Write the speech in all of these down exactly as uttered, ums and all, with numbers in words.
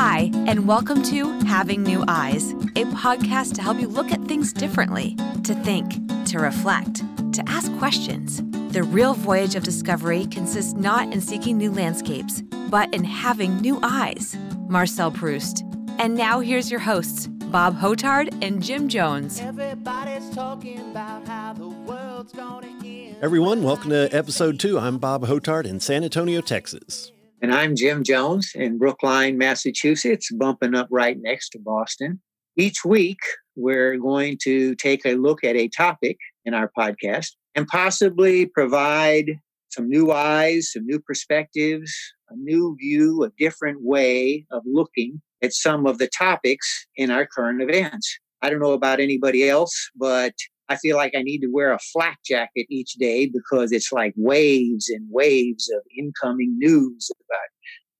Hi, and welcome to Having New Eyes, a podcast to help you look at things differently, to think, to reflect, to ask questions. The real voyage of discovery consists not in seeking new landscapes, but in having new eyes. Marcel Proust. And now here's your hosts, Bob Hotard and Jim Jones. Everybody's talking about how the world's gonna end. Everyone, welcome to episode two. I'm Bob Hotard in San Antonio, Texas. And I'm Jim Jones in Brookline, Massachusetts, bumping up right next to Boston. Each week, we're going to take a look at a topic in our podcast and possibly provide some new eyes, some new perspectives, a new view, a different way of looking at some of the topics in our current events. I don't know about anybody else, but I feel like I need to wear a flak jacket each day because it's like waves and waves of incoming news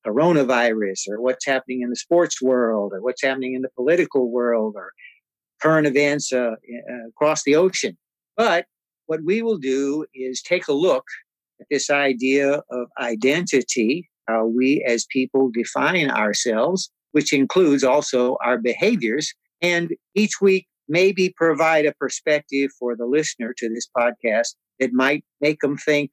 about coronavirus or what's happening in the sports world or what's happening in the political world or current events uh, across the ocean. But what we will do is take a look at this idea of identity, how we as people define ourselves, which includes also our behaviors. And each week, maybe provide a perspective for the listener to this podcast that might make them think,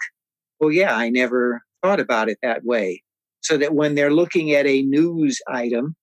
well, yeah, I never thought about it that way. So that when they're looking at a news item,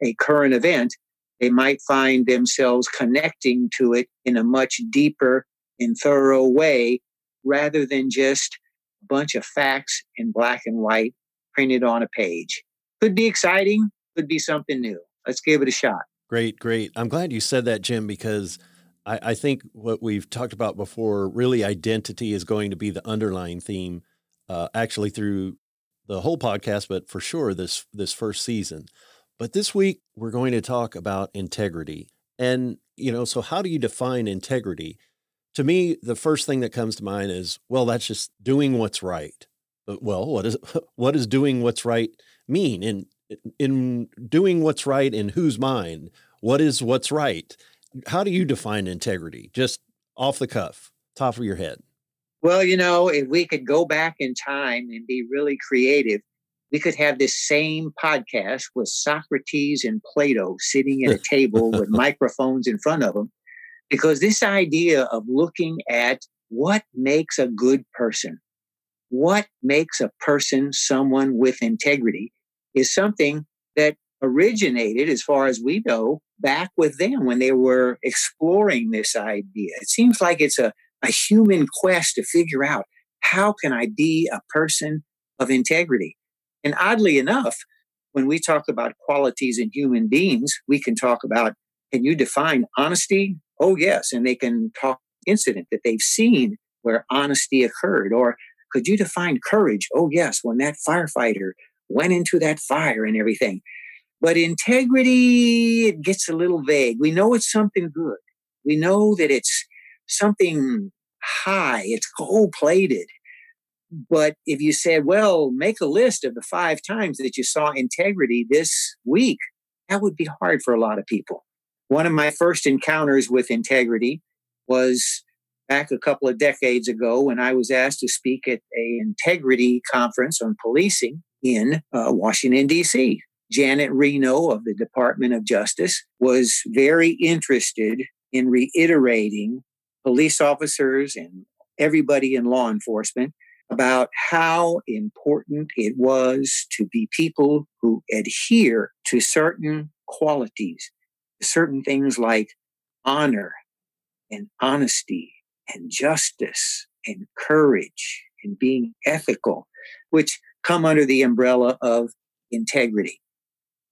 a current event, they might find themselves connecting to it in a much deeper and thorough way, rather than just a bunch of facts in black and white printed on a page. Could be exciting, could be something new. Let's give it a shot. Great, great. I'm glad you said that, Jim, because I, I think what we've talked about before, really identity is going to be the underlying theme, uh, actually through the whole podcast, but for sure this this first season. But this week, we're going to talk about integrity. And, you know, so how do you define integrity? To me, the first thing that comes to mind is, well, that's just doing what's right. But, well, what is what does doing what's right mean? And in doing what's right in whose mind? What is what's right? How do you define integrity? Just off the cuff, top of your head. Well, you know, if we could go back in time and be really creative, we could have this same podcast with Socrates and Plato sitting at a table with microphones in front of them, because this idea of looking at what makes a good person, what makes a person someone with integrity, is something that originated, as far as we know, back with them when they were exploring this idea. It seems like it's a, a human quest to figure out, how can I be a person of integrity? And oddly enough, when we talk about qualities in human beings, we can talk about, can you define honesty? Oh, yes. And they can talk incident that they've seen where honesty occurred. Or could you define courage? Oh, yes. When that firefighter went into that fire and everything. But integrity, it gets a little vague. We know it's something good. We know that it's something high. It's gold-plated. But if you said, well, make a list of the five times that you saw integrity this week, that would be hard for a lot of people. One of my first encounters with integrity was back a couple of decades ago when I was asked to speak at an integrity conference on policing in uh, Washington, D C. Janet Reno of the Department of Justice was very interested in reiterating police officers and everybody in law enforcement about how important it was to be people who adhere to certain qualities, certain things like honor and honesty and justice and courage and being ethical, which come under the umbrella of integrity.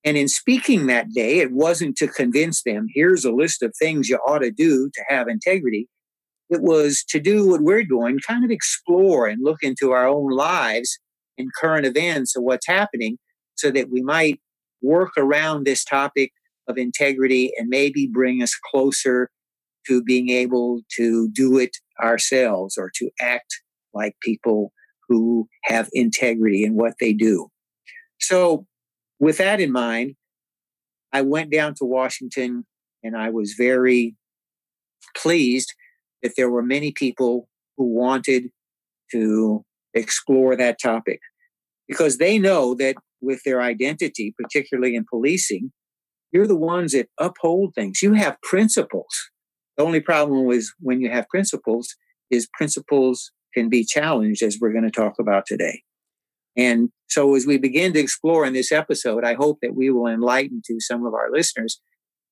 And in speaking that day, it wasn't to convince them, here's a list of things you ought to do to have integrity. It was to do what we're doing, kind of explore and look into our own lives and current events of what's happening so that we might work around this topic of integrity and maybe bring us closer to being able to do it ourselves or to act like people who have integrity in what they do. So with that in mind, I went down to Washington and I was very pleased that there were many people who wanted to explore that topic because they know that with their identity, particularly in policing, you're the ones that uphold things. You have principles. The only problem is when you have principles is principles can be challenged, as we're going to talk about today. And so as we begin to explore in this episode, I hope that we will enlighten to some of our listeners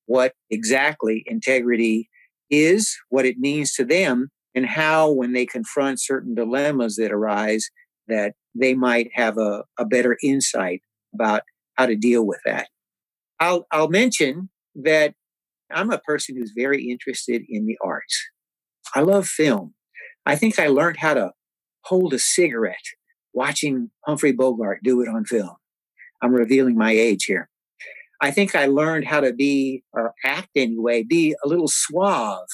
what exactly integrity is, what it means to them, and how when they confront certain dilemmas that arise, that they might have a, a better insight about how to deal with that. I'll, I'll mention that I'm a person who's very interested in the arts. I love film. I think I learned how to hold a cigarette watching Humphrey Bogart do it on film. I'm revealing my age here. I think I learned how to be, or act anyway, be a little suave,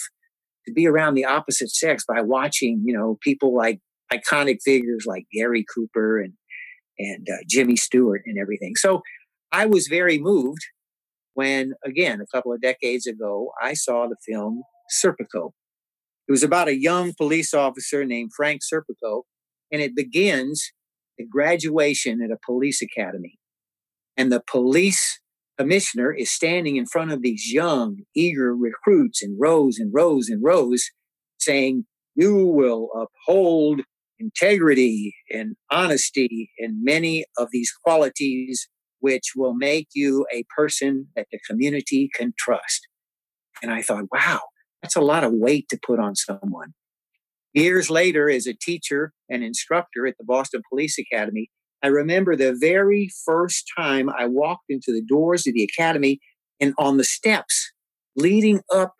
to be around the opposite sex by watching, you know, people like iconic figures like Gary Cooper and, and uh, Jimmy Stewart and everything. So I was very moved when, again, a couple of decades ago, I saw the film Serpico. It was about a young police officer named Frank Serpico, and it begins the graduation at a police academy. And the police commissioner is standing in front of these young, eager recruits in rows and rows and rows saying, "You will uphold integrity and honesty and many of these qualities which will make you a person that the community can trust." And I thought, wow, that's a lot of weight to put on someone. Years later, as a teacher and instructor at the Boston Police Academy, I remember the very first time I walked into the doors of the academy, and on the steps leading up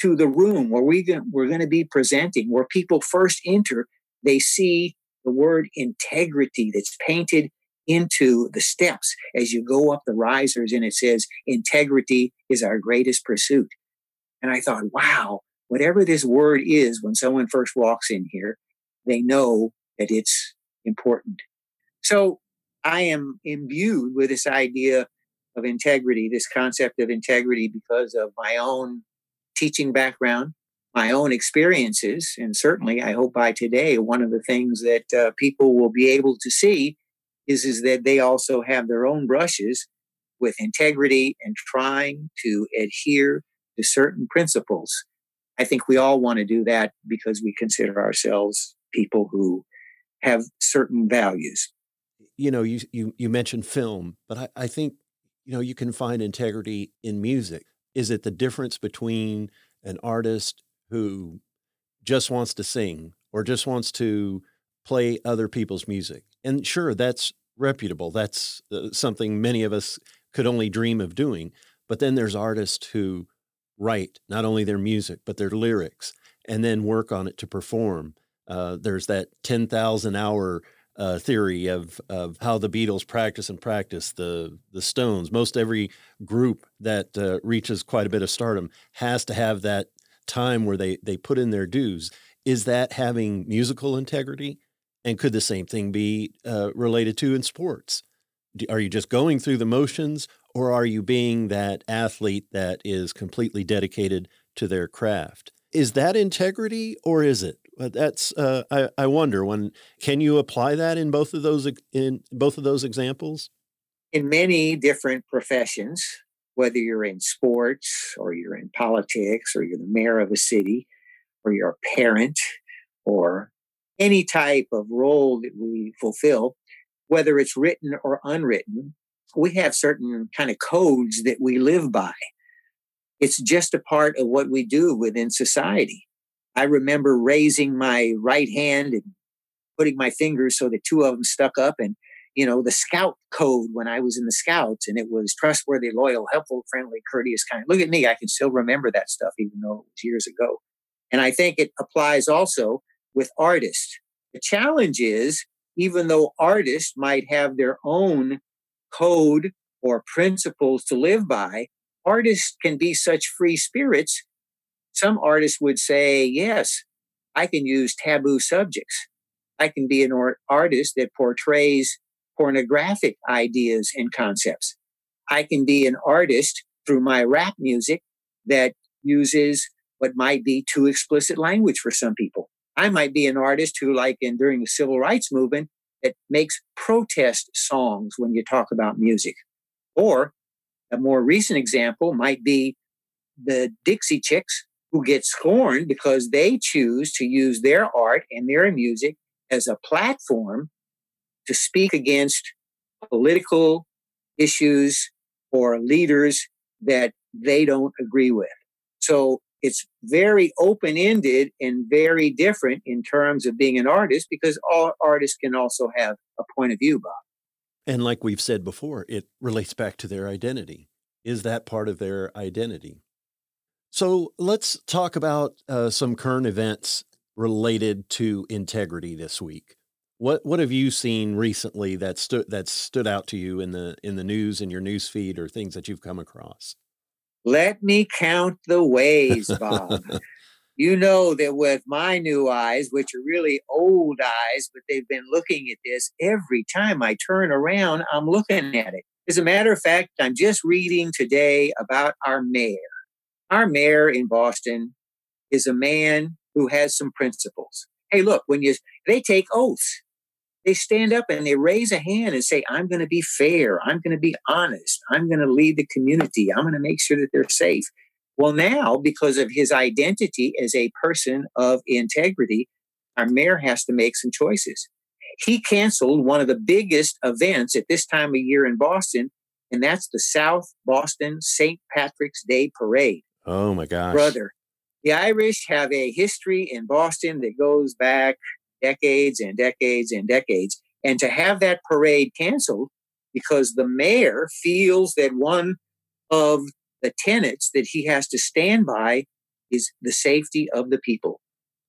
to the room where we go- we're going to be presenting, where people first enter, they see the word integrity that's painted into the steps as you go up the risers, and it says, "Integrity is our greatest pursuit." And I thought, wow, whatever this word is, when someone first walks in here, they know that it's important. So I am imbued with this idea of integrity, this concept of integrity, because of my own teaching background, my own experiences, and certainly I hope by today, one of the things that uh, people will be able to see is, is that they also have their own brushes with integrity and trying to adhere to certain principles. I think we all want to do that because we consider ourselves people who have certain values. You know, you you, you mentioned film, but I, I think, you know, you can find integrity in music. Is it the difference between an artist who just wants to sing or just wants to play other people's music? And sure, that's reputable. That's uh, something many of us could only dream of doing. But then there's artists who write not only their music, but their lyrics, and then work on it to perform. Uh, there's that ten thousand hour uh, theory of of how the Beatles practice and practice, the the Stones. Most every group that uh, reaches quite a bit of stardom has to have that time where they, they put in their dues. Is that having musical integrity? And could the same thing be uh, related to in sports? Do, are you just going through the motions, or are you being that athlete that is completely dedicated to their craft? Is that integrity, or is it? That's uh, I, I wonder. When can you apply that in both of those in both of those examples? In many different professions, whether you're in sports or you're in politics or you're the mayor of a city or you're a parent or any type of role that we fulfill, whether it's written or unwritten, we have certain kind of codes that we live by. It's just a part of what we do within society. I remember raising my right hand and putting my fingers so that two of them stuck up, and, you know, the Scout code when I was in the Scouts, and it was trustworthy, loyal, helpful, friendly, courteous, kind. Look at me. I can still remember that stuff, even though it was years ago. And I think it applies also with artists. The challenge is, even though artists might have their own code or principles to live by, artists can be such free spirits. Some artists would say, yes, I can use taboo subjects. I can be an or- artist that portrays pornographic ideas and concepts. I can be an artist through my rap music that uses what might be too explicit language for some people. I might be an artist who, like in during the Civil Rights Movement, that makes protest songs when you talk about music. Or a more recent example might be the Dixie Chicks, who get scorned because they choose to use their art and their music as a platform to speak against political issues or leaders that they don't agree with. So it's very open-ended and very different in terms of being an artist, because all artists can also have a point of view, Bob. And like we've said before, it relates back to their identity. Is that part of their identity? So let's talk about uh, some current events related to integrity this week. What what have you seen recently that stood that stood out to you in the in the news, in your news feed, or things that you've come across? Let me count the ways, Bob. You know that with my new eyes, which are really old eyes, but they've been looking at this, every time I turn around, I'm looking at it. As a matter of fact, I'm just reading today about our mayor. Our mayor in Boston is a man who has some principles. Hey, look, when you they take oaths, they stand up and they raise a hand and say, I'm going to be fair. I'm going to be honest. I'm going to lead the community. I'm going to make sure that they're safe. Well, now, because of his identity as a person of integrity, our mayor has to make some choices. He canceled one of the biggest events at this time of year in Boston, and that's the South Boston Saint Patrick's Day Parade. Oh, my gosh. Brother, the Irish have a history in Boston that goes back decades and decades and decades. And to have that parade canceled because the mayor feels that one of the tenets that he has to stand by is the safety of the people.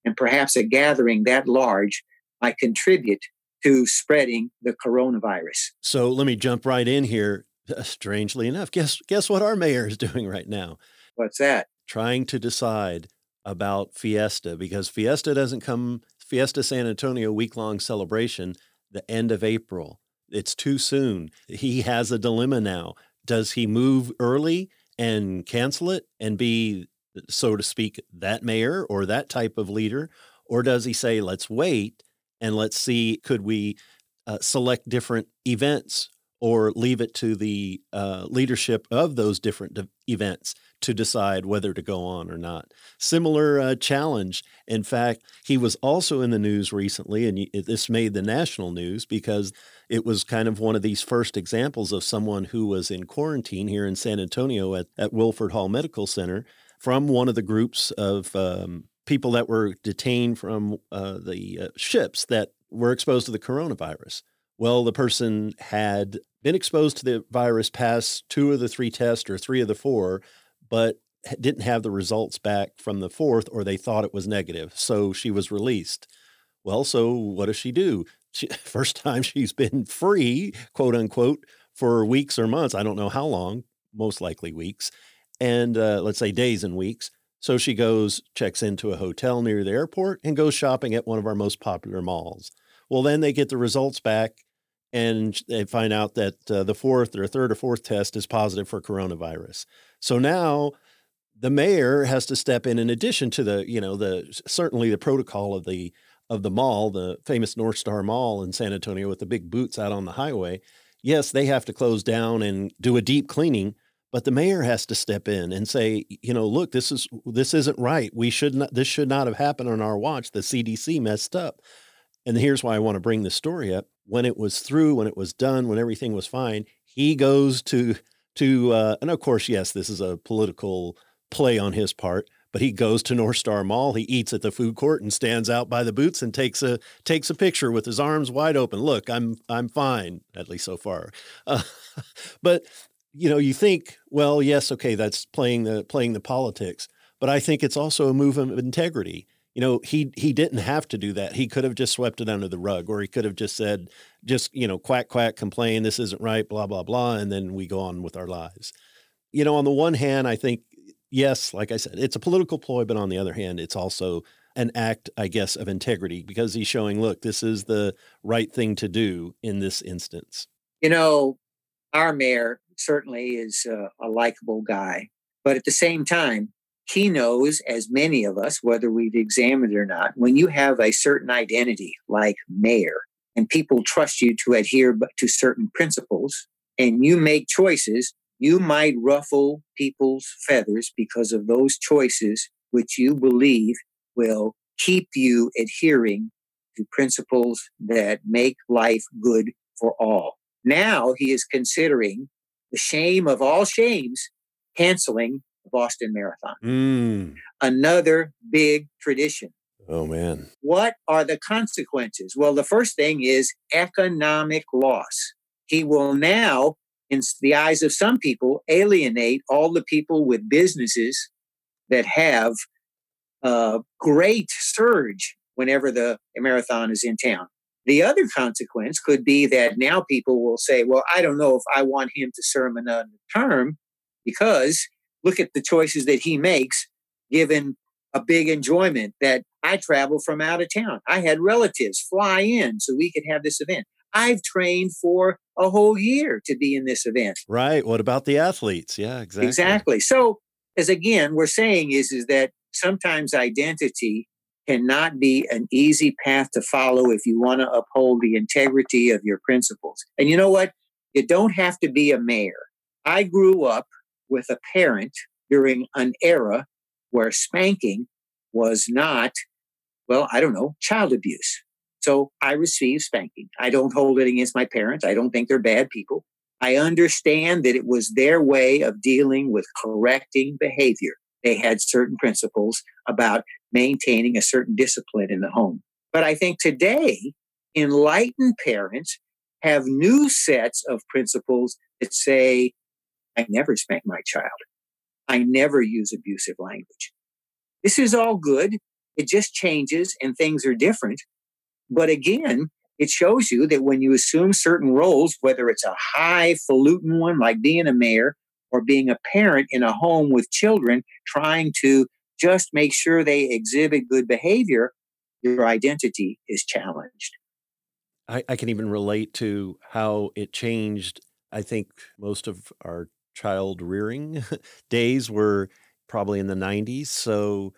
And perhaps a gathering that large might contribute to spreading the coronavirus. So let me jump right in here. Strangely enough, guess guess what our mayor is doing right now? What's that? Trying to decide about Fiesta, because Fiesta doesn't come, Fiesta San Antonio week-long celebration, the end of April. It's too soon. He has a dilemma now. Does he move early and cancel it and be, so to speak, that mayor or that type of leader? Or does he say, let's wait and let's see, could we uh, select different events or leave it to the uh, leadership of those different de- events to decide whether to go on or not? Similar uh, challenge. In fact, he was also in the news recently, and this made the national news because it was kind of one of these first examples of someone who was in quarantine here in San Antonio at, at Wilford Hall Medical Center from one of the groups of um, people that were detained from uh, the uh, ships that were exposed to the coronavirus. Well, the person had been exposed to the virus past two of the three tests or three of the four, but didn't have the results back from the fourth, or they thought it was negative. So she was released. Well, so what does she do? She, first time she's been free, quote unquote, for weeks or months. I don't know how long, most likely weeks, and uh, let's say days and weeks. So she goes, checks into a hotel near the airport and goes shopping at one of our most popular malls. Well, then they get the results back. And they find out that uh, the fourth or third or fourth test is positive for coronavirus. So now the mayor has to step in, in addition to the, you know, the certainly the protocol of the of the mall, the famous North Star Mall in San Antonio with the big boots out on the highway. Yes, they have to close down and do a deep cleaning, but the mayor has to step in and say, you know, look, this is this isn't right. We should not. This should not have happened on our watch. The C D C messed up. And here's why I want to bring this story up. When it was through, when it was done, when everything was fine, he goes to, to uh, and of course, yes, this is a political play on his part, but he goes to North Star Mall. He eats at the food court and stands out by the boots and takes a takes a picture with his arms wide open. Look, I'm I'm fine, at least so far. Uh, but, you know, you think, well, yes, okay, that's playing the playing the politics. But I think it's also a move of integrity. You know, he he didn't have to do that. He could have just swept it under the rug, or he could have just said, just, you know, quack, quack, complain, this isn't right, blah, blah, blah, and then we go on with our lives. You know, on the one hand, I think, yes, like I said, it's a political ploy, but on the other hand, it's also an act, I guess, of integrity, because he's showing, look, this is the right thing to do in this instance. You know, our mayor certainly is a, a likable guy, but at the same time, he knows, as many of us, whether we've examined it or not, when you have a certain identity like mayor, and people trust you to adhere to certain principles, and you make choices, you might ruffle people's feathers because of those choices which you believe will keep you adhering to principles that make life good for all. Now he is considering the shame of all shames, canceling the Boston Marathon. Mm. Another big tradition. Oh, man. What are the consequences? Well, the first thing is economic loss. He will now, in the eyes of some people, alienate all the people with businesses that have a great surge whenever the marathon is in town. The other consequence could be that now people will say, well, I don't know if I want him to serve another term because look at the choices that he makes, given a big enjoyment that I travel from out of town. I had relatives fly in so we could have this event. I've trained for a whole year to be in this event. Right. What about the athletes? Yeah, exactly. Exactly. So, as again, we're saying is, is that sometimes identity cannot be an easy path to follow if you want to uphold the integrity of your principles. And you know what? You don't have to be a mayor. I grew up with a parent during an era where spanking was not, well, I don't know, child abuse. So I receive spanking. I don't hold it against my parents. I don't think they're bad people. I understand that it was their way of dealing with correcting behavior. They had certain principles about maintaining a certain discipline in the home. But I think today, enlightened parents have new sets of principles that say, I never spank my child. I never use abusive language. This is all good. It just changes and things are different. But again, it shows you that when you assume certain roles, whether it's a highfalutin one like being a mayor or being a parent in a home with children, trying to just make sure they exhibit good behavior, your identity is challenged. I, I can even relate to how it changed. I think most of our child rearing days were probably in the nineties. So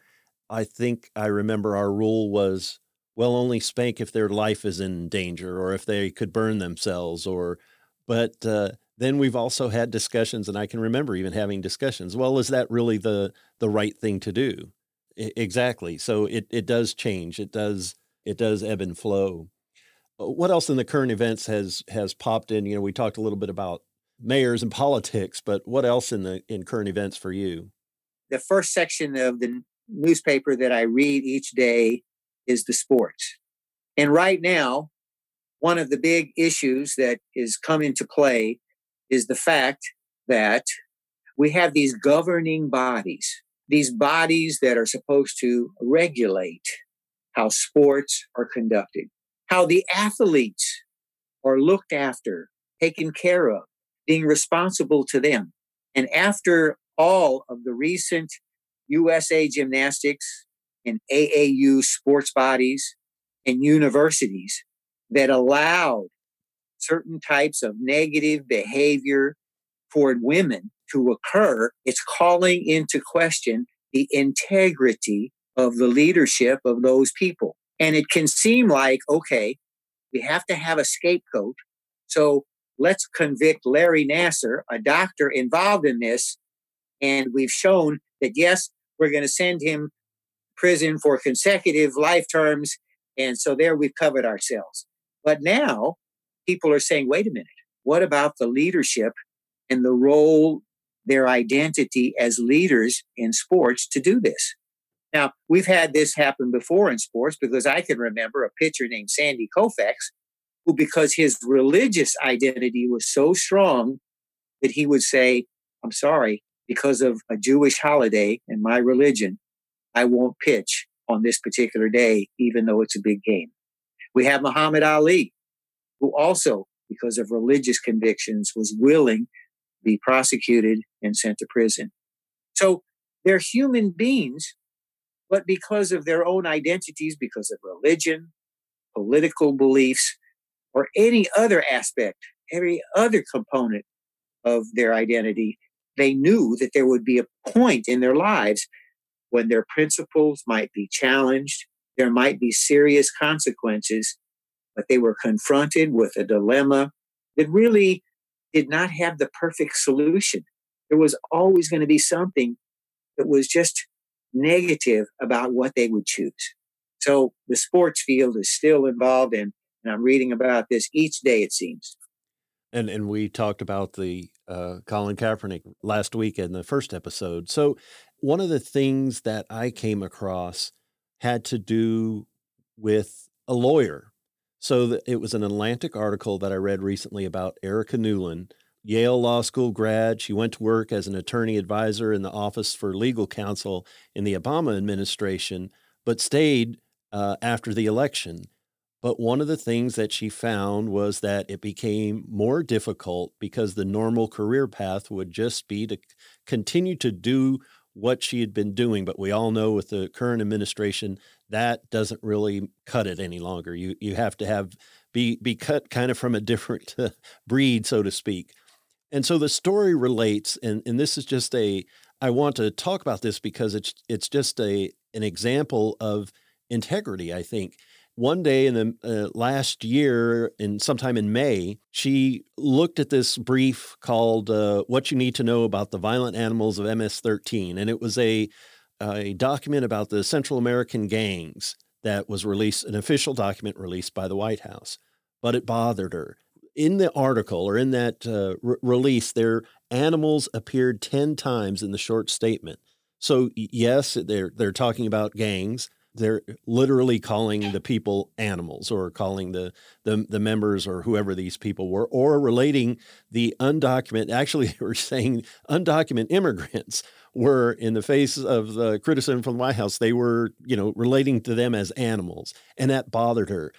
I think I remember our rule was, well, only spank if their life is in danger or if they could burn themselves or, but uh, then we've also had discussions, and I can remember even having discussions. Well, is that really the, the right thing to do? I, exactly. So it, it does change. It does, it does ebb and flow. What else in the current events has, has popped in? You know, we talked a little bit about mayors and politics, but what else in the, in current events for you? The first section of the newspaper that I read each day is the sports. And right now, one of the big issues that is come into play is the fact that we have these governing bodies, these bodies that are supposed to regulate how sports are conducted, how the athletes are looked after, taken care of, being responsible to them. And after all of the recent U S A gymnastics and A A U sports bodies and universities that allowed certain types of negative behavior toward women to occur, it's calling into question the integrity of the leadership of those people. And it can seem like, okay, we have to have a scapegoat. So let's convict Larry Nassar, a doctor involved in this. And we've shown that, yes, we're going to send him prison for consecutive life terms. And so there we've covered ourselves. But now people are saying, wait a minute, what about the leadership and the role, their identity as leaders in sports to do this? Now, we've had this happen before in sports because I can remember a pitcher named Sandy Koufax, who, because his religious identity was so strong that he would say, I'm sorry, because of a Jewish holiday and my religion, I won't pitch on this particular day, even though it's a big game. We have Muhammad Ali, who also, because of religious convictions, was willing to be prosecuted and sent to prison. So they're human beings, but because of their own identities, because of religion, political beliefs, or any other aspect, every other component of their identity, they knew that there would be a point in their lives when their principles might be challenged, there might be serious consequences, but they were confronted with a dilemma that really did not have the perfect solution. There was always going to be something that was just negative about what they would choose. So the sports field is still involved in, and I'm reading about this each day, it seems. And and we talked about the uh, Colin Kaepernick last week in the first episode. So one of the things that I came across had to do with a lawyer. So the, it was an Atlantic article that I read recently about Erica Newland, Yale Law School grad. She went to work as an attorney advisor in the Office for Legal Counsel in the Obama administration, but stayed uh, after the election. But one of the things that she found was that it became more difficult because the normal career path would just be to continue to do what she had been doing. But we all know with the current administration, that doesn't really cut it any longer. You you have to have be be cut kind of from a different breed, so to speak. And so the story relates, and, and this is just a, I want to talk about this because it's it's just a an example of integrity, I think. One day in the uh, last year, in sometime in May, she looked at this brief called uh, "What You Need to Know About the Violent Animals of M S thirteen," and it was a a document about the Central American gangs that was released, an official document released by the White House. But it bothered her. In the article or in that uh, re- release, their animals appeared ten times in the short statement. So yes, they're they're talking about gangs. They're literally calling the people animals, or calling the, the the members or whoever these people were, or relating the undocumented. Actually, they were saying undocumented immigrants were, in the face of the criticism from the White House, they were, you know, relating to them as animals, and that bothered her.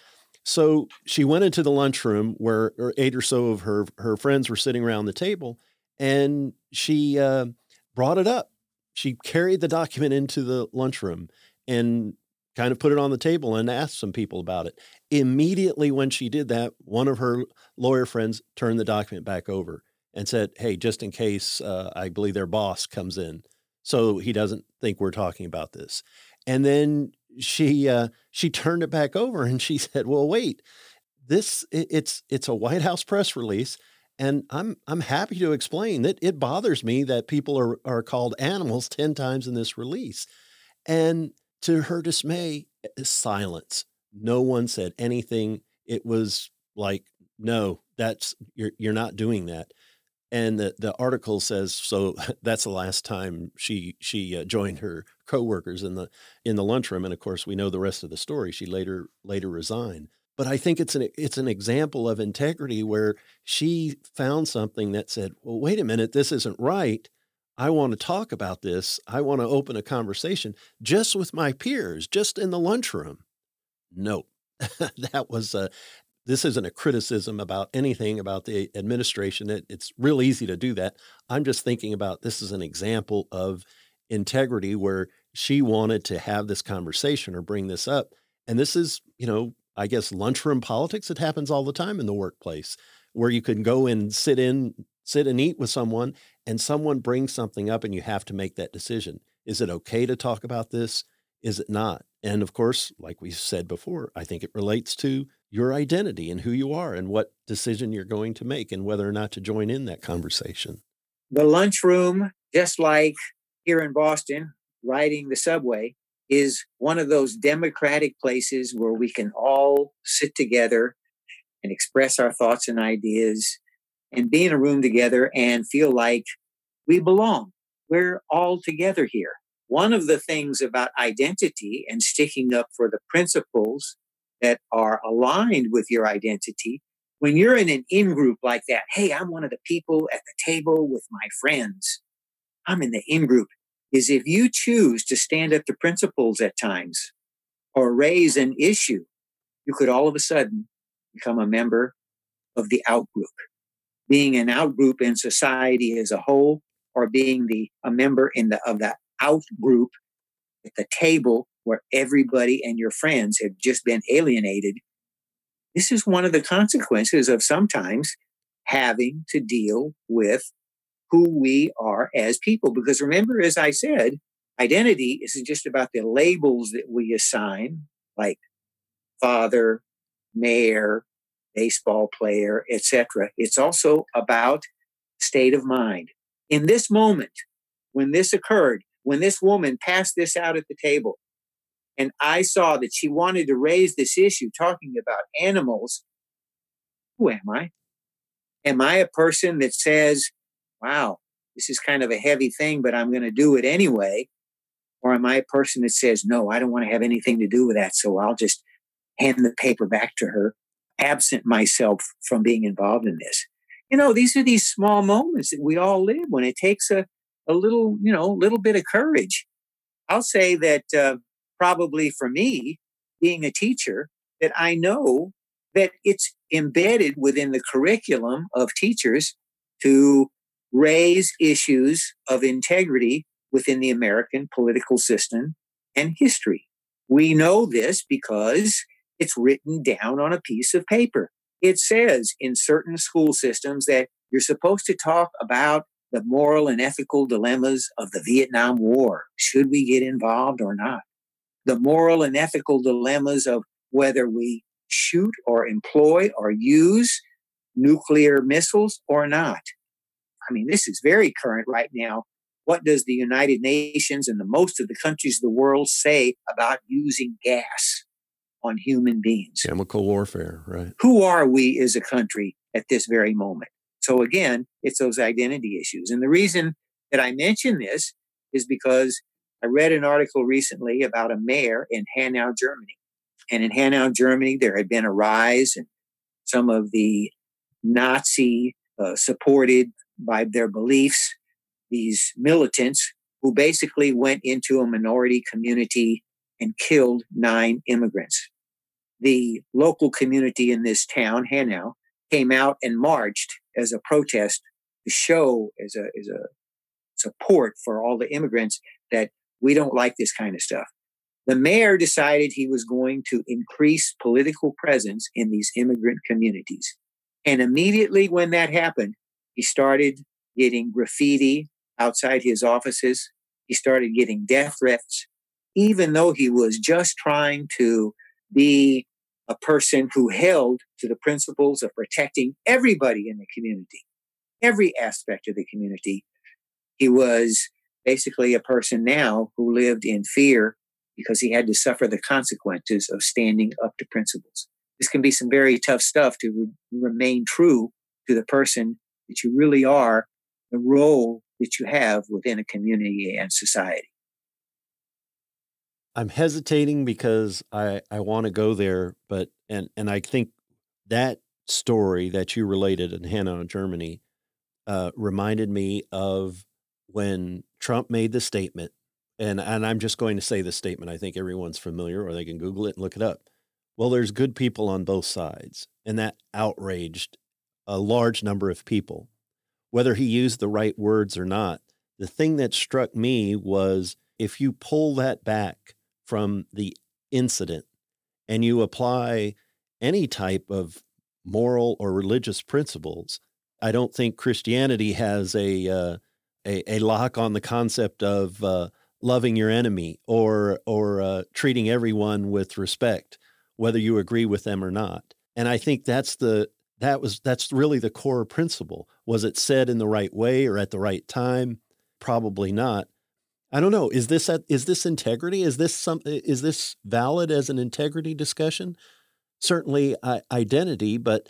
So she went into the lunchroom where eight or so of her her friends were sitting around the table, and she uh, brought it up. She carried the document into the lunchroom and kind of put it on the table and asked some people about it. Immediately when she did that, one of her lawyer friends turned the document back over and said, hey, just in case, uh, I believe their boss comes in, so he doesn't think we're talking about this. And then she uh, she turned it back over and she said, well, wait, this it's it's a White House press release, and I'm I'm happy to explain that it bothers me that people are, are called animals ten times in this release. And to her dismay, silence. No one said anything. It was like, no, that's you're you're not doing that. And the, the article says, so that's the last time she she uh, joined her coworkers in the in the lunchroom. And of course, we know the rest of the story. She later later resigned. But I think it's an it's an example of integrity, where she found something that said, well, wait a minute, this isn't right. I want to talk about this. I want to open a conversation just with my peers, just in the lunchroom. No, that was a, this isn't a criticism about anything about the administration. It, it's real easy to do that. I'm just thinking about this as an example of integrity, where she wanted to have this conversation or bring this up. And this is, you know, I guess lunchroom politics. It happens all the time in the workplace, where you can go and sit in, sit and eat with someone, and someone brings something up, and you have to make that decision. Is it okay to talk about this? Is it not? And of course, like we said before, I think it relates to your identity and who you are and what decision you're going to make and whether or not to join in that conversation. The lunchroom, just like here in Boston, riding the subway, is one of those democratic places where we can all sit together and express our thoughts and ideas, and be in a room together and feel like we belong. We're all together here. One of the things about identity and sticking up for the principles that are aligned with your identity, when you're in an in-group like that, hey, I'm one of the people at the table with my friends, I'm in the in-group, is if you choose to stand up to principles at times or raise an issue, you could all of a sudden become a member of the out-group. Being an out-group in society as a whole, or being the a member in the of the out-group at the table where everybody and your friends have just been alienated. This is one of the consequences of sometimes having to deal with who we are as people. Because remember, as I said, identity isn't just about the labels that we assign, like father, mayor, baseball player, et cetera. It's also about state of mind. In this moment, when this occurred, when this woman passed this out at the table, and I saw that she wanted to raise this issue talking about animals, who am I? Am I a person that says, wow, this is kind of a heavy thing, but I'm going to do it anyway? Or am I a person that says, no, I don't want to have anything to do with that, so I'll just hand the paper back to her, absent myself from being involved in this? You know, these are these small moments that we all live when it takes a, a little, you know, little bit of courage. I'll say that uh, probably for me, being a teacher, that I know that it's embedded within the curriculum of teachers to raise issues of integrity within the American political system and history. We know this because it's written down on a piece of paper. It says in certain school systems that you're supposed to talk about the moral and ethical dilemmas of the Vietnam War. Should we get involved or not? The moral and ethical dilemmas of whether we shoot or employ or use nuclear missiles or not. I mean, this is very current right now. What does the United Nations and the most of the countries of the world say about using gas on human beings? Chemical warfare, right? Who are we as a country at this very moment? So again, it's those identity issues. And the reason that I mention this is because I read an article recently about a mayor in Hanau, Germany. And in Hanau, Germany, there had been a rise in some of the Nazi uh, supported by their beliefs, these militants who basically went into a minority community and killed nine immigrants. The local community in this town, Hanau, came out and marched as a protest to show as a, as a support for all the immigrants that we don't like this kind of stuff. The mayor decided he was going to increase political presence in these immigrant communities. And immediately when that happened, he started getting graffiti outside his offices. He started getting death threats, even though he was just trying to be a person who held to the principles of protecting everybody in the community, every aspect of the community. He was basically a person now who lived in fear because he had to suffer the consequences of standing up to principles. This can be some very tough stuff to re- remain true to the person that you really are, the role that you have within a community and society. I'm hesitating because I, I want to go there, but and, and I think that story that you related in Hanau, Germany, uh, reminded me of when Trump made the statement, and, and I'm just going to say the statement. I think everyone's familiar, or they can Google it and look it up. Well, there's good people on both sides, and that outraged a large number of people. Whether he used the right words or not, the thing that struck me was if you pull that back from the incident and you apply any type of moral or religious principles, I don't think Christianity has a uh, a, a lock on the concept of uh, loving your enemy or or uh, treating everyone with respect, whether you agree with them or not. And I think that's the That was that's really the core principle. Was it said in the right way or at the right time? Probably not. I don't know. Is this is this integrity? Is this some? Is this valid as an integrity discussion? Certainly uh, identity, but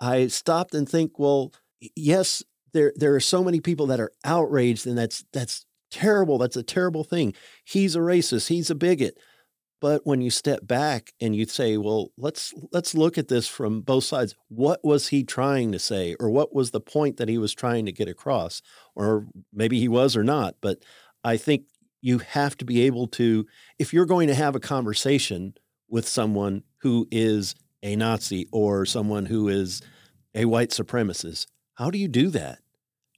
I stopped and think. Well, yes, there there are so many people that are outraged, and that's that's terrible. That's a terrible thing. He's a racist. He's a bigot. But when you step back and you say, well, let's let's look at this from both sides. What was he trying to say? Or what was the point that he was trying to get across? Or maybe he was or not. But I think you have to be able to, if you're going to have a conversation with someone who is a Nazi or someone who is a white supremacist, how do you do that?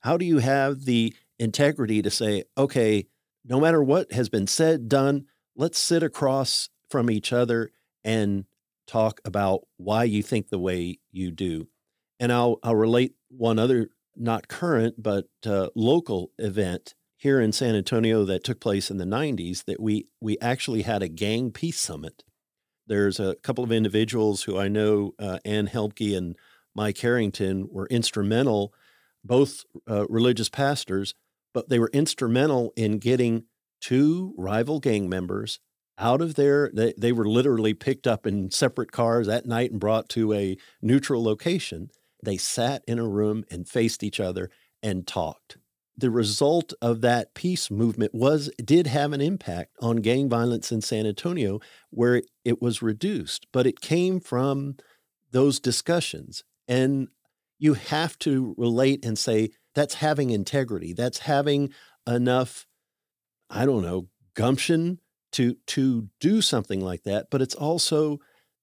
How do you have the integrity to say, okay, no matter what has been said, done, let's sit across from each other and talk about why you think the way you do. And I'll I'll relate one other, not current, but uh, local event here in San Antonio that took place in the nineties that we we actually had a gang peace summit. There's a couple of individuals who I know, uh, Ann Helmke and Mike Harrington, were instrumental, both uh, religious pastors, but they were instrumental in getting two rival gang members out of there. They, they were literally picked up in separate cars that night and brought to a neutral location. They sat in a room and faced each other and talked. The result of that peace movement was did have an impact on gang violence in San Antonio, where it was reduced, but it came from those discussions. And you have to relate and say, that's having integrity. That's having enough, I don't know, gumption to to do something like that. But it's also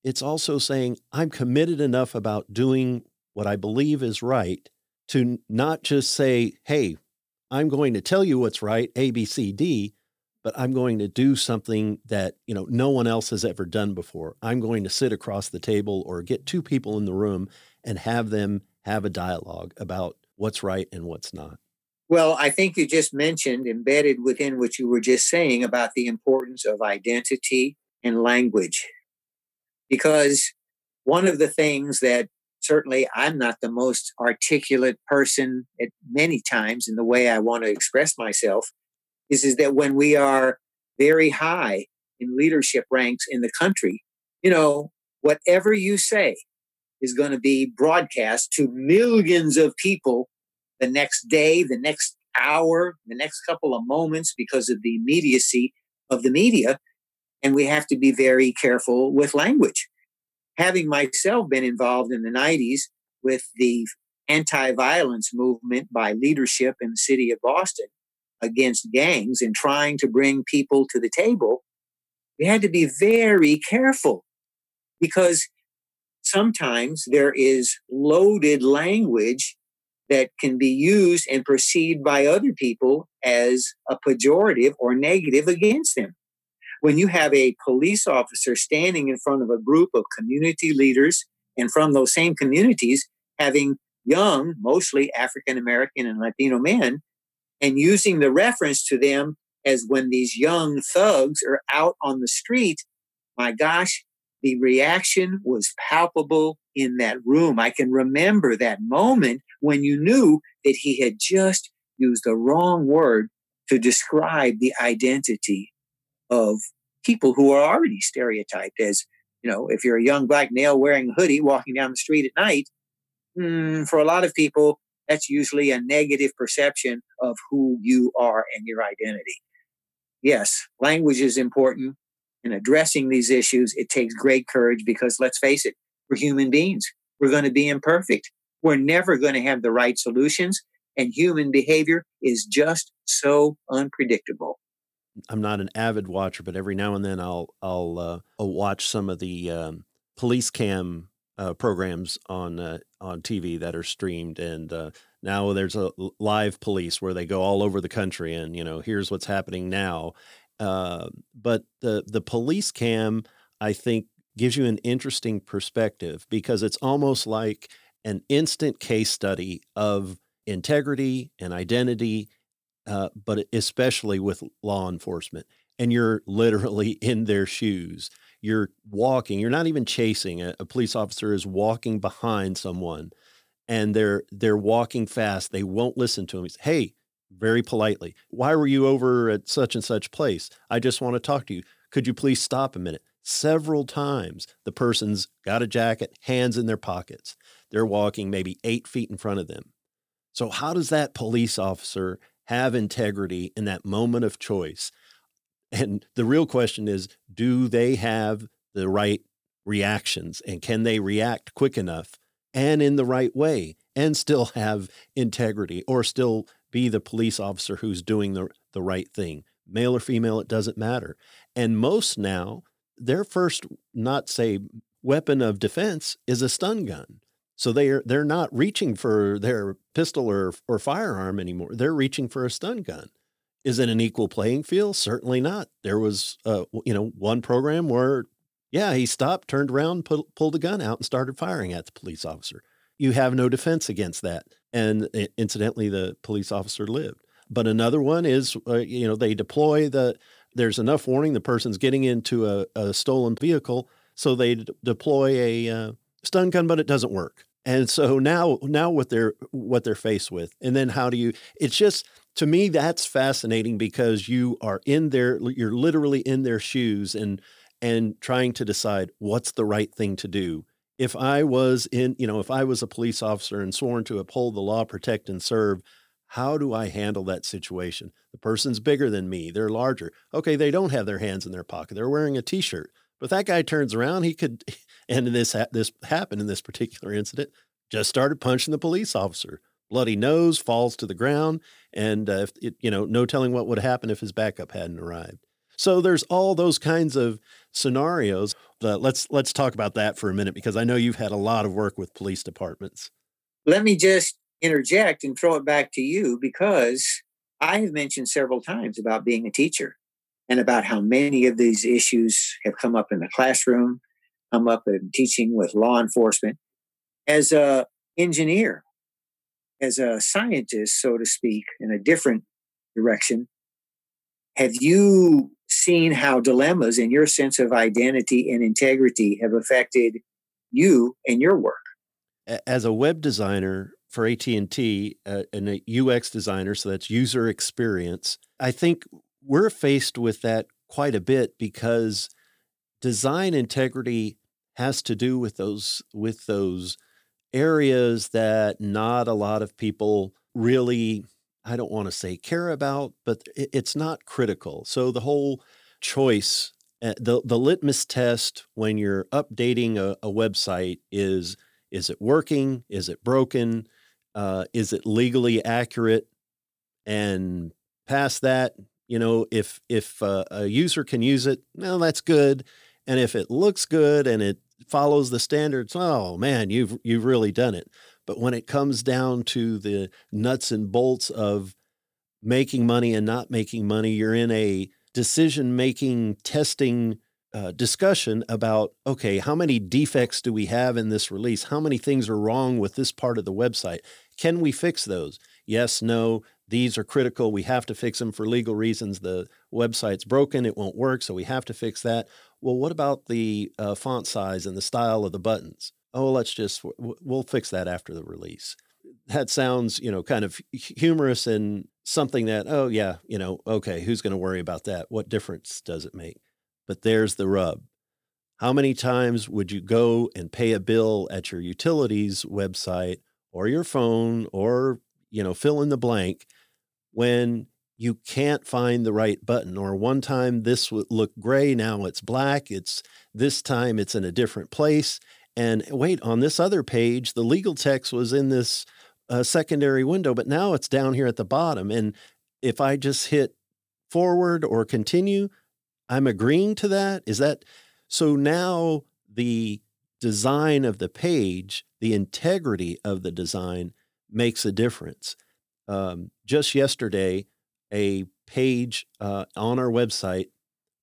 it's also saying, I'm committed enough about doing what I believe is right to not just say, hey, I'm going to tell you what's right, A, B, C, D, but I'm going to do something that, you know, no one else has ever done before. I'm going to sit across the table or get two people in the room and have them have a dialogue about what's right and what's not. Well, I think you just mentioned, embedded within what you were just saying, about the importance of identity and language. Because one of the things that certainly I'm not the most articulate person at many times in the way I want to express myself is, is that when we are very high in leadership ranks in the country, you know, whatever you say is going to be broadcast to millions of people the next day, the next hour, the next couple of moments because of the immediacy of the media. And we have to be very careful with language. Having myself been involved in the nineties with the anti-violence movement by leadership in the city of Boston against gangs and trying to bring people to the table, we had to be very careful because sometimes there is loaded language that can be used and perceived by other people as a pejorative or negative against them. When you have a police officer standing in front of a group of community leaders and from those same communities having young, mostly African-American and Latino men, and using the reference to them as when these young thugs are out on the street, my gosh, the reaction was palpable in that room. I can remember that moment when you knew that he had just used the wrong word to describe the identity of people who are already stereotyped as, you know, if you're a young black male wearing a hoodie walking down the street at night, mm, for a lot of people, that's usually a negative perception of who you are and your identity. Yes, language is important. In addressing these issues, it takes great courage because, let's face it, we're human beings. We're going to be imperfect. We're never going to have the right solutions, and human behavior is just so unpredictable. I'm not an avid watcher, but every now and then I'll I'll, uh, I'll watch some of the um, police cam uh, programs on uh, on T V that are streamed, and uh, now there's a live police where they go all over the country, and you know, here's what's happening now. Uh, but the the police cam, I think, gives you an interesting perspective because it's almost like an instant case study of integrity and identity. Uh, but especially with law enforcement. And you're literally in their shoes. You're walking. You're not even chasing. A, a police officer is walking behind someone, and they're they're walking fast. They won't listen to him. He's, hey, very politely, why were you over at such and such place? I just want to talk to you. Could you please stop a minute? Several times, the person's got a jacket, hands in their pockets. They're walking maybe eight feet in front of them. So how does that police officer have integrity in that moment of choice? And the real question is, do they have the right reactions, and can they react quick enough and in the right way and still have integrity, or still be the police officer who's doing the, the right thing? Male or female, it doesn't matter. And most now, their first, not say weapon of defense, is a stun gun. So they're they're not reaching for their pistol or, or firearm anymore. They're reaching for a stun gun. Is it an equal playing field? Certainly not. There was, uh, you know, one program where, yeah, he stopped, turned around, pu- pulled the gun out and started firing at the police officer. You have no defense against that. And uh, incidentally, the police officer lived. But another one is, uh, you know, they deploy the, there's enough warning, the person's getting into a, a stolen vehicle. So they d- deploy a uh, stun gun, but it doesn't work. And so now, now what they're what they're faced with, and then how do you? It's just, to me, that's fascinating, because you are in their, you're literally in their shoes and and trying to decide what's the right thing to do. If I was in, you know, if I was a police officer and sworn to uphold the law, protect, and serve, how do I handle that situation? The person's bigger than me. They're larger. Okay, they don't have their hands in their pocket. They're wearing a T-shirt. But that guy turns around, he could, and this ha- this happened in this particular incident, just started punching the police officer. Bloody nose, falls to the ground, and uh, if it, you know, no telling what would happen if his backup hadn't arrived. So there's all those kinds of scenarios. Uh, let's let's talk about that for a minute, because I know you've had a lot of work with police departments. Let me just interject and throw it back to you, because I have mentioned several times about being a teacher and about how many of these issues have come up in the classroom, come up in teaching with law enforcement. As an engineer, as a scientist, so to speak, in a different direction, have you seen how dilemmas in your sense of identity and integrity have affected you and your work? As a web designer for A T and T uh, and a U X designer, so that's user experience, I think we're faced with that quite a bit, because design integrity has to do with those with those areas that not a lot of people really, I don't want to say care about, but it's not critical. So the whole choice, the the litmus test when you're updating a, a website is, is it working? Is it broken? Uh, is it legally accurate? And past that, you know, if if uh, a user can use it, well, that's good. And if it looks good and it follows the standards, oh man, you've you've really done it. But when it comes down to the nuts and bolts of making money and not making money, you're in a decision-making, testing uh, discussion about, okay, how many defects do we have in this release? How many things are wrong with this part of the website? Can we fix those? Yes, no, these are critical. We have to fix them for legal reasons. The website's broken. It won't work, so we have to fix that. Well, what about the uh, font size and the style of the buttons? Oh, let's just, we'll fix that after the release. That sounds, you know, kind of humorous and something that, oh yeah, you know, okay, who's going to worry about that? What difference does it make? But there's the rub. How many times would you go and pay a bill at your utilities website or your phone or, you know, fill in the blank when you can't find the right button, or one time this would look gray, now it's black, it's this time it's in a different place. And wait, on this other page, the legal text was in this uh, secondary window, but now it's down here at the bottom. And if I just hit forward or continue, I'm agreeing to that. Is that so? Now the design of the page, the integrity of the design makes a difference. Um, just yesterday, a page uh, on our website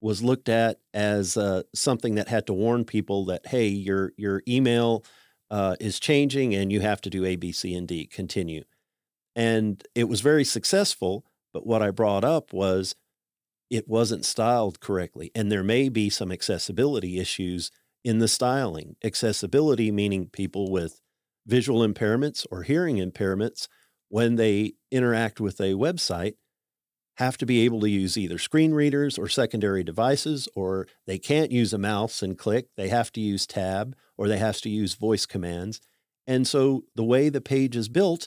was looked at as uh, something that had to warn people that, hey, your your email uh, is changing and you have to do A, B, C, and D, continue. And it was very successful, but what I brought up was it wasn't styled correctly. And there may be some accessibility issues in the styling. Accessibility meaning people with visual impairments or hearing impairments, when they interact with a website, have to be able to use either screen readers or secondary devices, or they can't use a mouse and click. They have to use tab, or they have to use voice commands. And so the way the page is built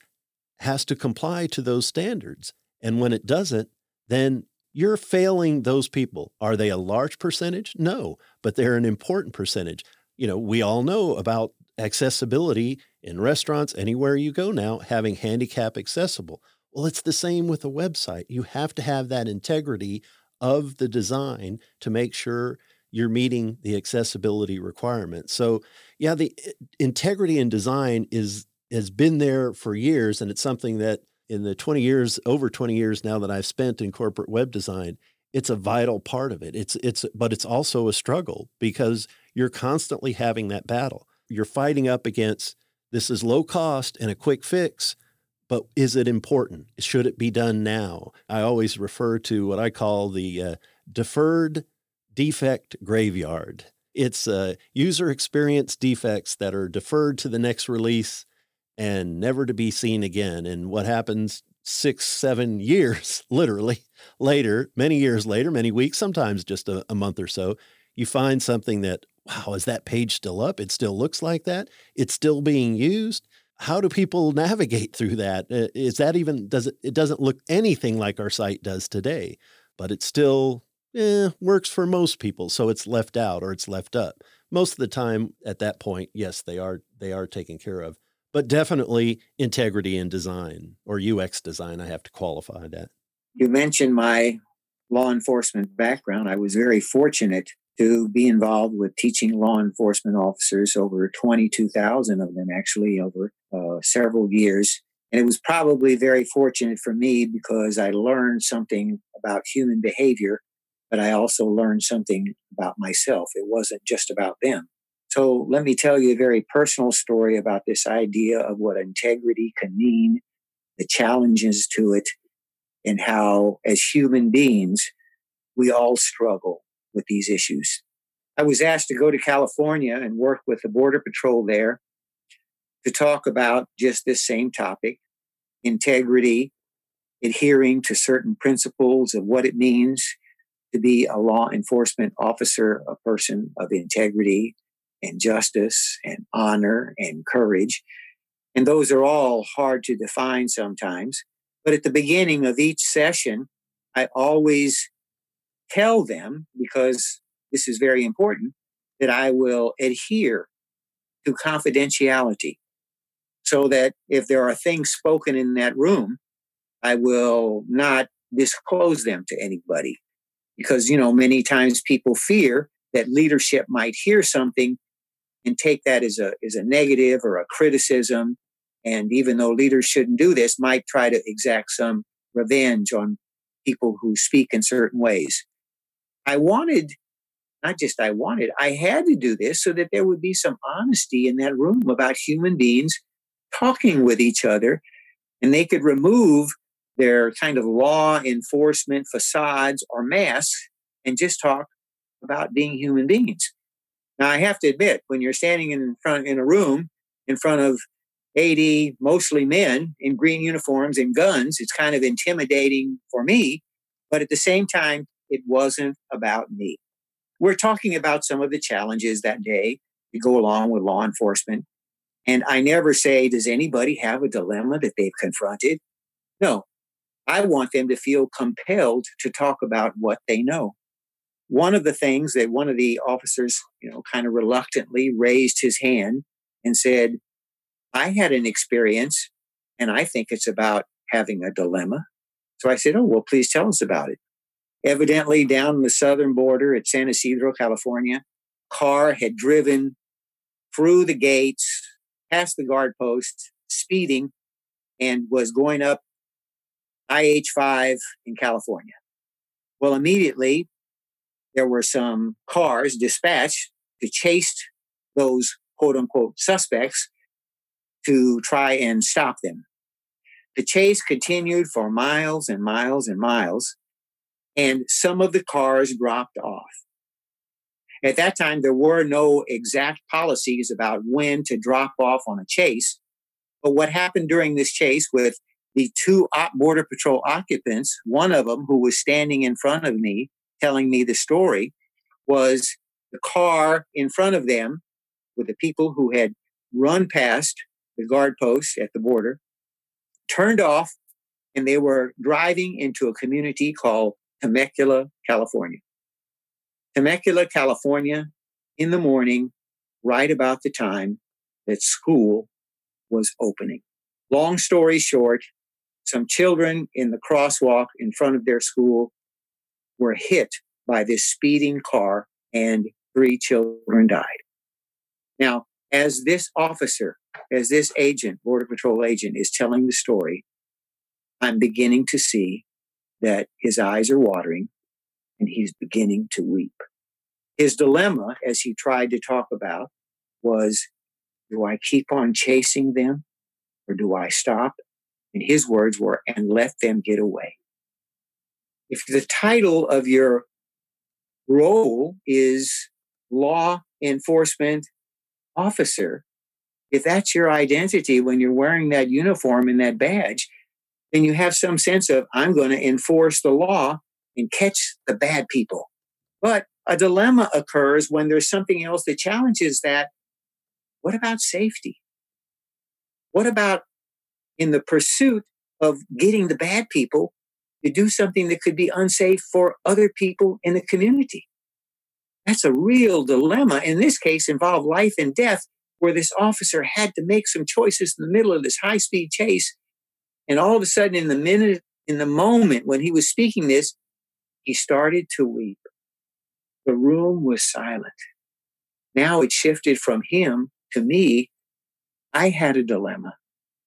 has to comply to those standards. And when it doesn't, then you're failing those people. Are they a large percentage? No, but they're an important percentage. You know, we all know about accessibility in restaurants, anywhere you go now, having handicap accessible. Well, it's the same with a website. You have to have that integrity of the design to make sure you're meeting the accessibility requirements. So, yeah, the integrity in design is has been there for years, and it's something that in the twenty years, over twenty years now that I've spent in corporate web design, it's a vital part of it. It's it's but it's also a struggle, because you're constantly having that battle. You're fighting up against, this is low cost and a quick fix, but is it important? Should it be done now? I always refer to what I call the uh, deferred defect graveyard. It's uh, user experience defects that are deferred to the next release and never to be seen again. And what happens six, seven years, literally, later, many years later, many weeks, sometimes just a, a month or so, you find something that, wow, is that page still up? It still looks like that? It's still being used? How do people navigate through that? Is that even, does it, it doesn't look anything like our site does today, but it still eh, works for most people. So it's left out or it's left up. Most of the time at that point, yes, they are, they are taken care of, but definitely integrity in design or U X design. I have to qualify that. You mentioned my law enforcement background. I was very fortunate to be involved with teaching law enforcement officers, over twenty-two thousand of them actually over uh, several years. And it was probably very fortunate for me because I learned something about human behavior, but I also learned something about myself. It wasn't just about them. So let me tell you a very personal story about this idea of what integrity can mean, the challenges to it, and how as human beings, we all struggle with these issues. I was asked to go to California and work with the Border Patrol there to talk about just this same topic, integrity, adhering to certain principles of what it means to be a law enforcement officer, a person of integrity and justice and honor and courage. And those are all hard to define sometimes. But at the beginning of each session, I always tell them, because this is very important, that I will adhere to confidentiality so that if there are things spoken in that room, I will not disclose them to anybody. Because, you know, many times people fear that leadership might hear something and take that as a, as a negative or a criticism. And even though leaders shouldn't do this, might try to exact some revenge on people who speak in certain ways. I wanted, not just I wanted, I had to do this so that there would be some honesty in that room about human beings talking with each other, and they could remove their kind of law enforcement facades or masks and just talk about being human beings. Now, I have to admit, when you're standing in front in a room in front of eighty, mostly men in green uniforms and guns, it's kind of intimidating for me, but at the same time, it wasn't about me. We're talking about some of the challenges that day that go along with law enforcement. And I never say, does anybody have a dilemma that they've confronted? No, I want them to feel compelled to talk about what they know. One of the things that one of the officers, you know, kind of reluctantly raised his hand and said, I had an experience, and I think it's about having a dilemma. So I said, oh, well, please tell us about it. Evidently, down the southern border at San Ysidro, California, car had driven through the gates, past the guard posts, speeding, and was going up I H five in California. Well, immediately, there were some cars dispatched to chase those quote-unquote suspects to try and stop them. The chase continued for miles and miles and miles, and some of the cars dropped off. At that time, there were no exact policies about when to drop off on a chase, but what happened during this chase with the two Border Patrol occupants, one of them who was standing in front of me telling me the story, was the car in front of them with the people who had run past the guard posts at the border, turned off, and they were driving into a community called Temecula, California. Temecula, California, in the morning, right about the time that school was opening. Long story short, some children in the crosswalk in front of their school were hit by this speeding car, and three children died. Now, as this officer, as this agent, Border Patrol agent, is telling the story, I'm beginning to see that his eyes are watering and he's beginning to weep. His dilemma, as he tried to talk about, was, do I keep on chasing them or do I stop? And his words were, and let them get away. If the title of your role is law enforcement officer. If that's your identity when you're wearing that uniform and that badge, then you have some sense of, I'm going to enforce the law and catch the bad people. But a dilemma occurs when there's something else that challenges that. What about safety? What about in the pursuit of getting the bad people to do something that could be unsafe for other people in the community? That's a real dilemma. In this case, involved life and death, where this officer had to make some choices in the middle of this high-speed chase. And all of a sudden, in the minute, in the moment when he was speaking this, he started to weep. The room was silent. Now it shifted from him to me. I had a dilemma.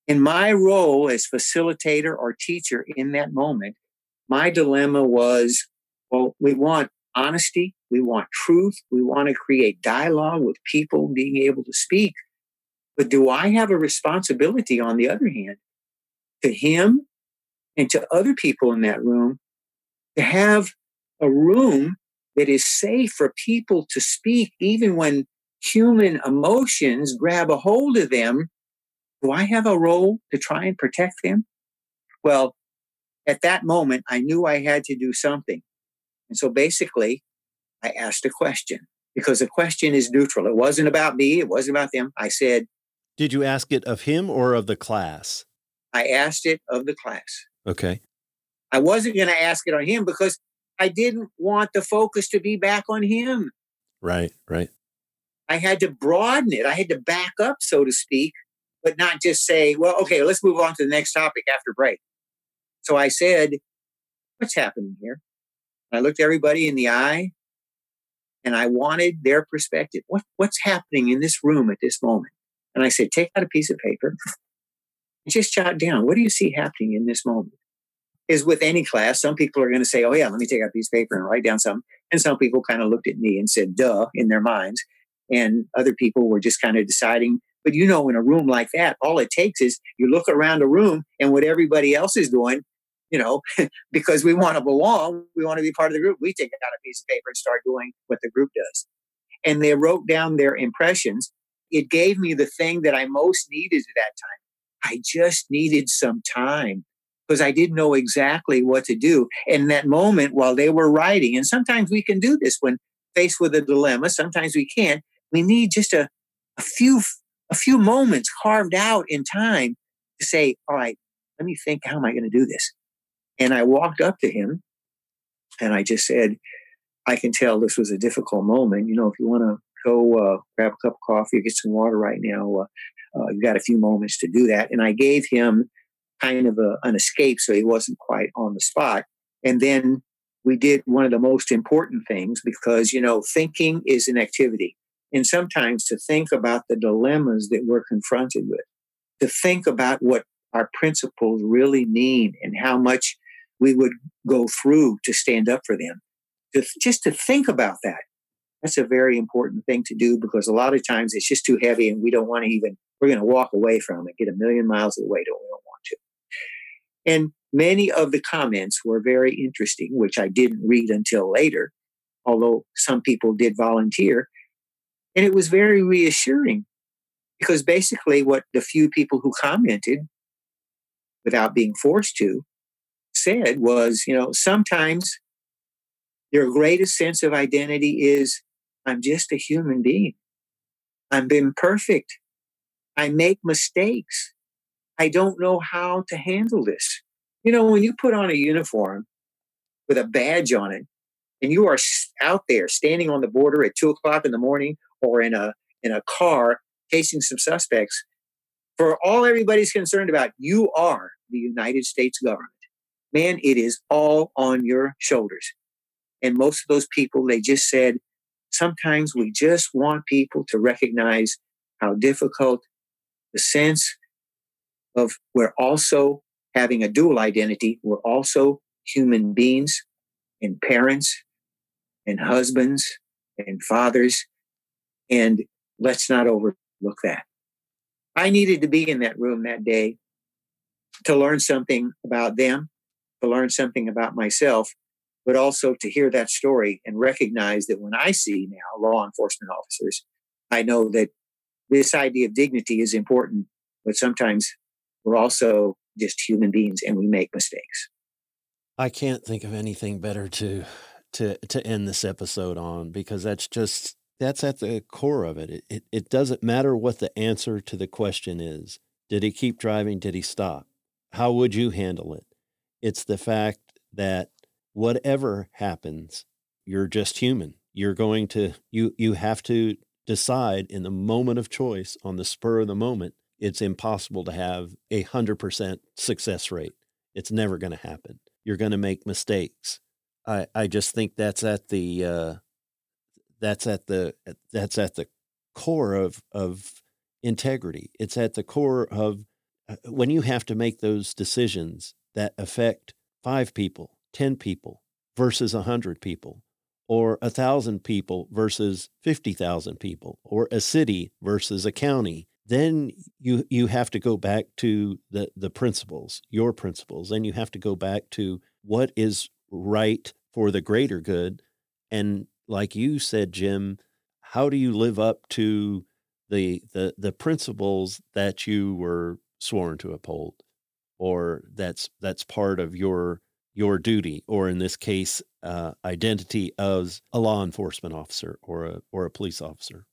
In my role as facilitator or teacher in that moment, my dilemma was, well, we want honesty, we want truth, we want to create dialogue with people being able to speak. But do I have a responsibility, on the other hand, to him and to other people in that room to have a room that is safe for people to speak, even when human emotions grab a hold of them? Do I have a role to try and protect them? Well, at that moment, I knew I had to do something. And so basically, I asked a question, because the question is neutral. It wasn't about me. It wasn't about them. I said, did you ask it of him or of the class? I asked it of the class. Okay. I wasn't going to ask it on him because I didn't want the focus to be back on him. Right, right. I had to broaden it. I had to back up, so to speak, but not just say, well, okay, let's move on to the next topic after break. So I said, what's happening here? I looked everybody in the eye and I wanted their perspective. What, what's happening in this room at this moment? And I said, take out a piece of paper and just jot down. What do you see happening in this moment? Is with any class, some people are going to say, oh yeah, let me take out a piece of paper and write down something. And some people kind of looked at me and said, duh, in their minds. And other people were just kind of deciding. But you know, in a room like that, all it takes is you look around a room and what everybody else is doing, you know, because we want to belong, we want to be part of the group. We take out a piece of paper and start doing what the group does. And they wrote down their impressions. It gave me the thing that I most needed at that time. I just needed some time because I didn't know exactly what to do. And that moment while they were writing, and sometimes we can do this when faced with a dilemma, sometimes we can't, we need just a, a few a few moments carved out in time to say, all right, let me think, how am I going to do this? And I walked up to him and I just said, I can tell this was a difficult moment. You know, if you want to go uh, grab a cup of coffee, get some water right now, uh, uh, you've got a few moments to do that. And I gave him kind of a, an escape so he wasn't quite on the spot. And then we did one of the most important things because, you know, thinking is an activity. And sometimes to think about the dilemmas that we're confronted with, to think about what our principles really mean and how much we would go through to stand up for them. To, just to think about that, that's a very important thing to do because a lot of times it's just too heavy and we don't want to even, we're going to walk away from it, get a million miles away to we don't want to. And many of the comments were very interesting, which I didn't read until later, although some people did volunteer. And it was very reassuring because basically what the few people who commented without being forced to said was, you know, sometimes your greatest sense of identity is I'm just a human being. I'm imperfect. I make mistakes. I don't know how to handle this. You know, when you put on a uniform with a badge on it and you are out there standing on the border at two o'clock in the morning or in a, in a car chasing some suspects, for all everybody's concerned about, you are the United States government. Man, it is all on your shoulders. And most of those people, they just said, sometimes we just want people to recognize how difficult the sense of we're also having a dual identity. We're also human beings and parents and husbands and fathers. And let's not overlook that. I needed to be in that room that day to learn something about them, to learn something about myself, but also to hear that story and recognize that when I see now law enforcement officers, I know that this idea of dignity is important, but sometimes we're also just human beings and we make mistakes. I can't think of anything better to to to end this episode on, because that's just that's at the core of it. It it, it doesn't matter what the answer to the question is. Did he keep driving? Did he stop? How would you handle it? It's the fact that whatever happens, you're just human. You're going to, you you have to decide in the moment of choice, on the spur of the moment. It's impossible to have a one hundred percent success rate. It's never going to happen. You're going to make mistakes. I, I just think that's at the uh, that's at the that's at the core of of integrity. It's at the core of uh, when you have to make those decisions that affect five people, ten people versus one hundred people, or one thousand people versus fifty thousand people, or a city versus a county. Then you you have to go back to the, the principles, your principles, and you have to go back to what is right for the greater good. And like you said, Jim, how do you live up to the the the principles that you were sworn to uphold, or that's that's part of your your duty, or in this case, uh, identity as a law enforcement officer or a or a police officer?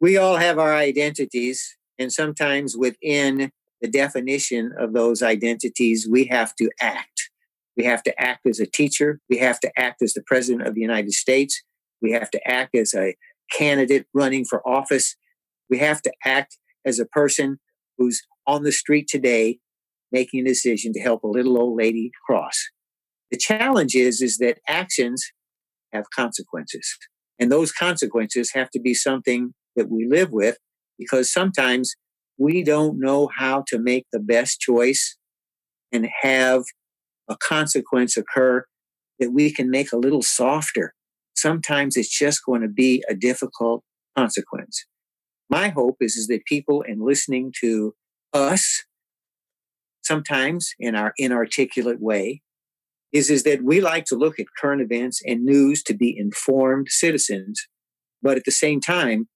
We all have our identities. And sometimes within the definition of those identities, we have to act. We have to act as a teacher. We have to act as the president of the United States. We have to act as a candidate running for office. We have to act as a person who's on the street today making a decision to help a little old lady cross. The challenge is, is that actions have consequences. And those consequences have to be something that we live with, because sometimes we don't know how to make the best choice and have a consequence occur that we can make a little softer. Sometimes it's just going to be a difficult consequence. My hope is, is that people, in listening to us, sometimes in our inarticulate way, is, is that we like to look at current events and news to be informed citizens, but at the same time,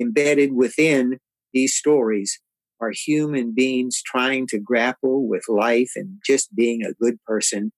embedded within these stories are human beings trying to grapple with life and just being a good person.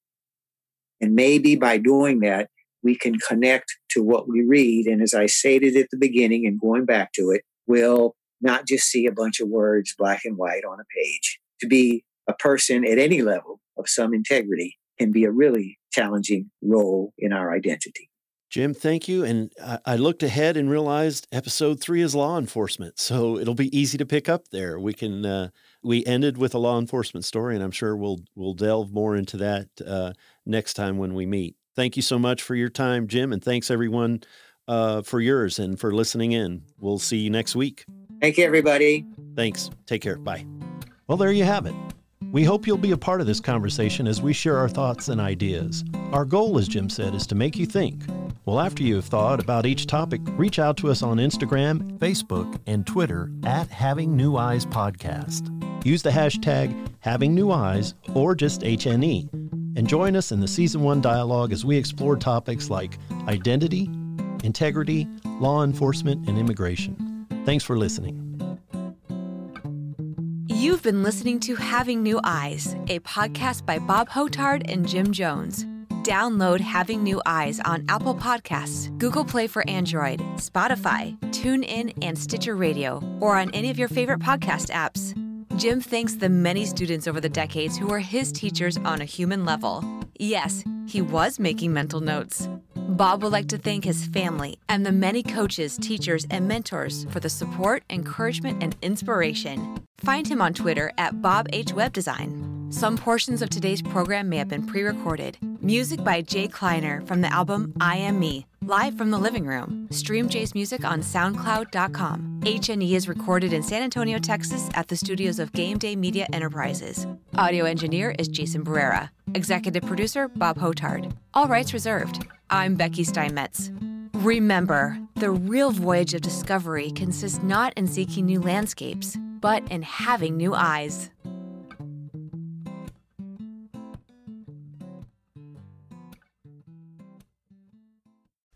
And maybe by doing that, we can connect to what we read. And as I stated at the beginning and going back to it, we'll not just see a bunch of words, black and white on a page. To be a person at any level of some integrity can be a really challenging role in our identity. Jim, thank you. And I looked ahead and realized episode three is law enforcement, so it'll be easy to pick up there. We can uh, we ended with a law enforcement story, and I'm sure we'll we'll delve more into that uh, next time when we meet. Thank you so much for your time, Jim, and thanks everyone uh, for yours and for listening in. We'll see you next week. Thank you, everybody. Thanks. Take care. Bye. Well, there you have it. We hope you'll be a part of this conversation as we share our thoughts and ideas. Our goal, as Jim said, is to make you think. Well, after you have thought about each topic, reach out to us on Instagram, Facebook, and Twitter at Having New Eyes Podcast. Use the hashtag Having New Eyes or just H N E, and join us in the Season one dialogue as we explore topics like identity, integrity, law enforcement, and immigration. Thanks for listening. You've been listening to Having New Eyes, a podcast by Bob Hotard and Jim Jones. Download Having New Eyes on Apple Podcasts, Google Play for Android, Spotify, TuneIn, and Stitcher Radio, or on any of your favorite podcast apps. Jim thanks the many students over the decades who were his teachers on a human level. Yes, he was making mental notes. Bob would like to thank his family and the many coaches, teachers, and mentors for the support, encouragement, and inspiration. Find him on Twitter at Bob H. Web Design. Some portions of today's program may have been pre-recorded. Music by Jay Kleiner from the album I Am Me, live from the living room. Stream Jay's music on soundcloud dot com. H N E is recorded in San Antonio, Texas at the studios of Game Day Media Enterprises. Audio engineer is Jason Barrera. Executive producer, Bob Hotard. All rights reserved. I'm Becky Steinmetz. Remember, the real voyage of discovery consists not in seeking new landscapes, but in having new eyes.